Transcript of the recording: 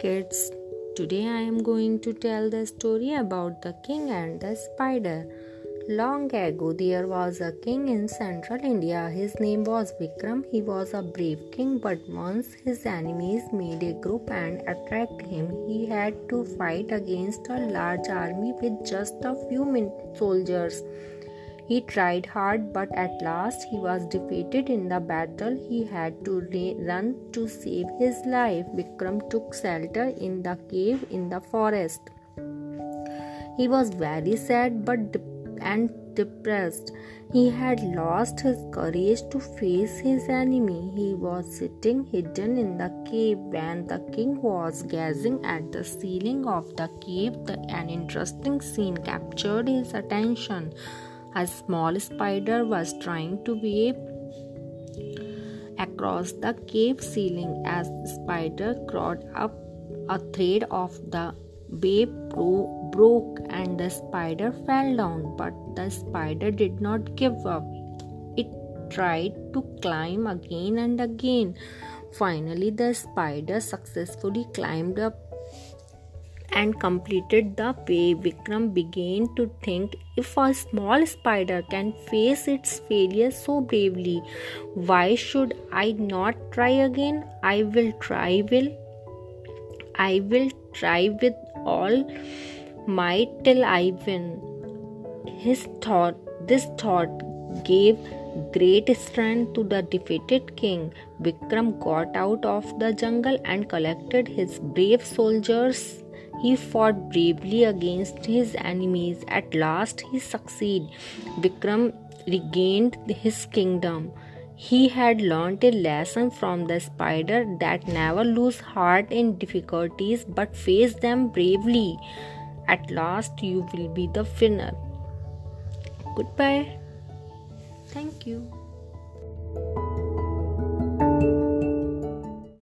kids, today I am going to tell the story about the king and the spider. Long ago there was a king in central India. His name was Vikram. He was a brave king, but once his enemies made a group and attacked him. He had to fight against a large army with just a few soldiers. He tried hard, but at last he was defeated in the battle. He had to run to save his life. Vikram took shelter in the cave in the forest. He was very sad but depressed. He had lost his courage to face his enemy. He was sitting hidden in the cave when the king was gazing at the ceiling of the cave. An interesting scene captured his attention. A small spider was trying to weave across the cave ceiling. As the spider crawled up, a thread of the web broke and the spider fell down. But the spider did not give up. It tried to climb again and again. Finally, the spider successfully climbed up and completed the way. Vikram began to think, if a small spider can face its failure so bravely, why should I not try again? I will try with all might till I win. This thought gave great strength to the defeated king. Vikram got out of the jungle and collected his brave soldiers. He fought bravely against his enemies. At last he succeeded. Vikram regained his kingdom. He had learnt a lesson from the spider that never lose heart in difficulties but face them bravely. At last you will be the winner. Goodbye. Thank you.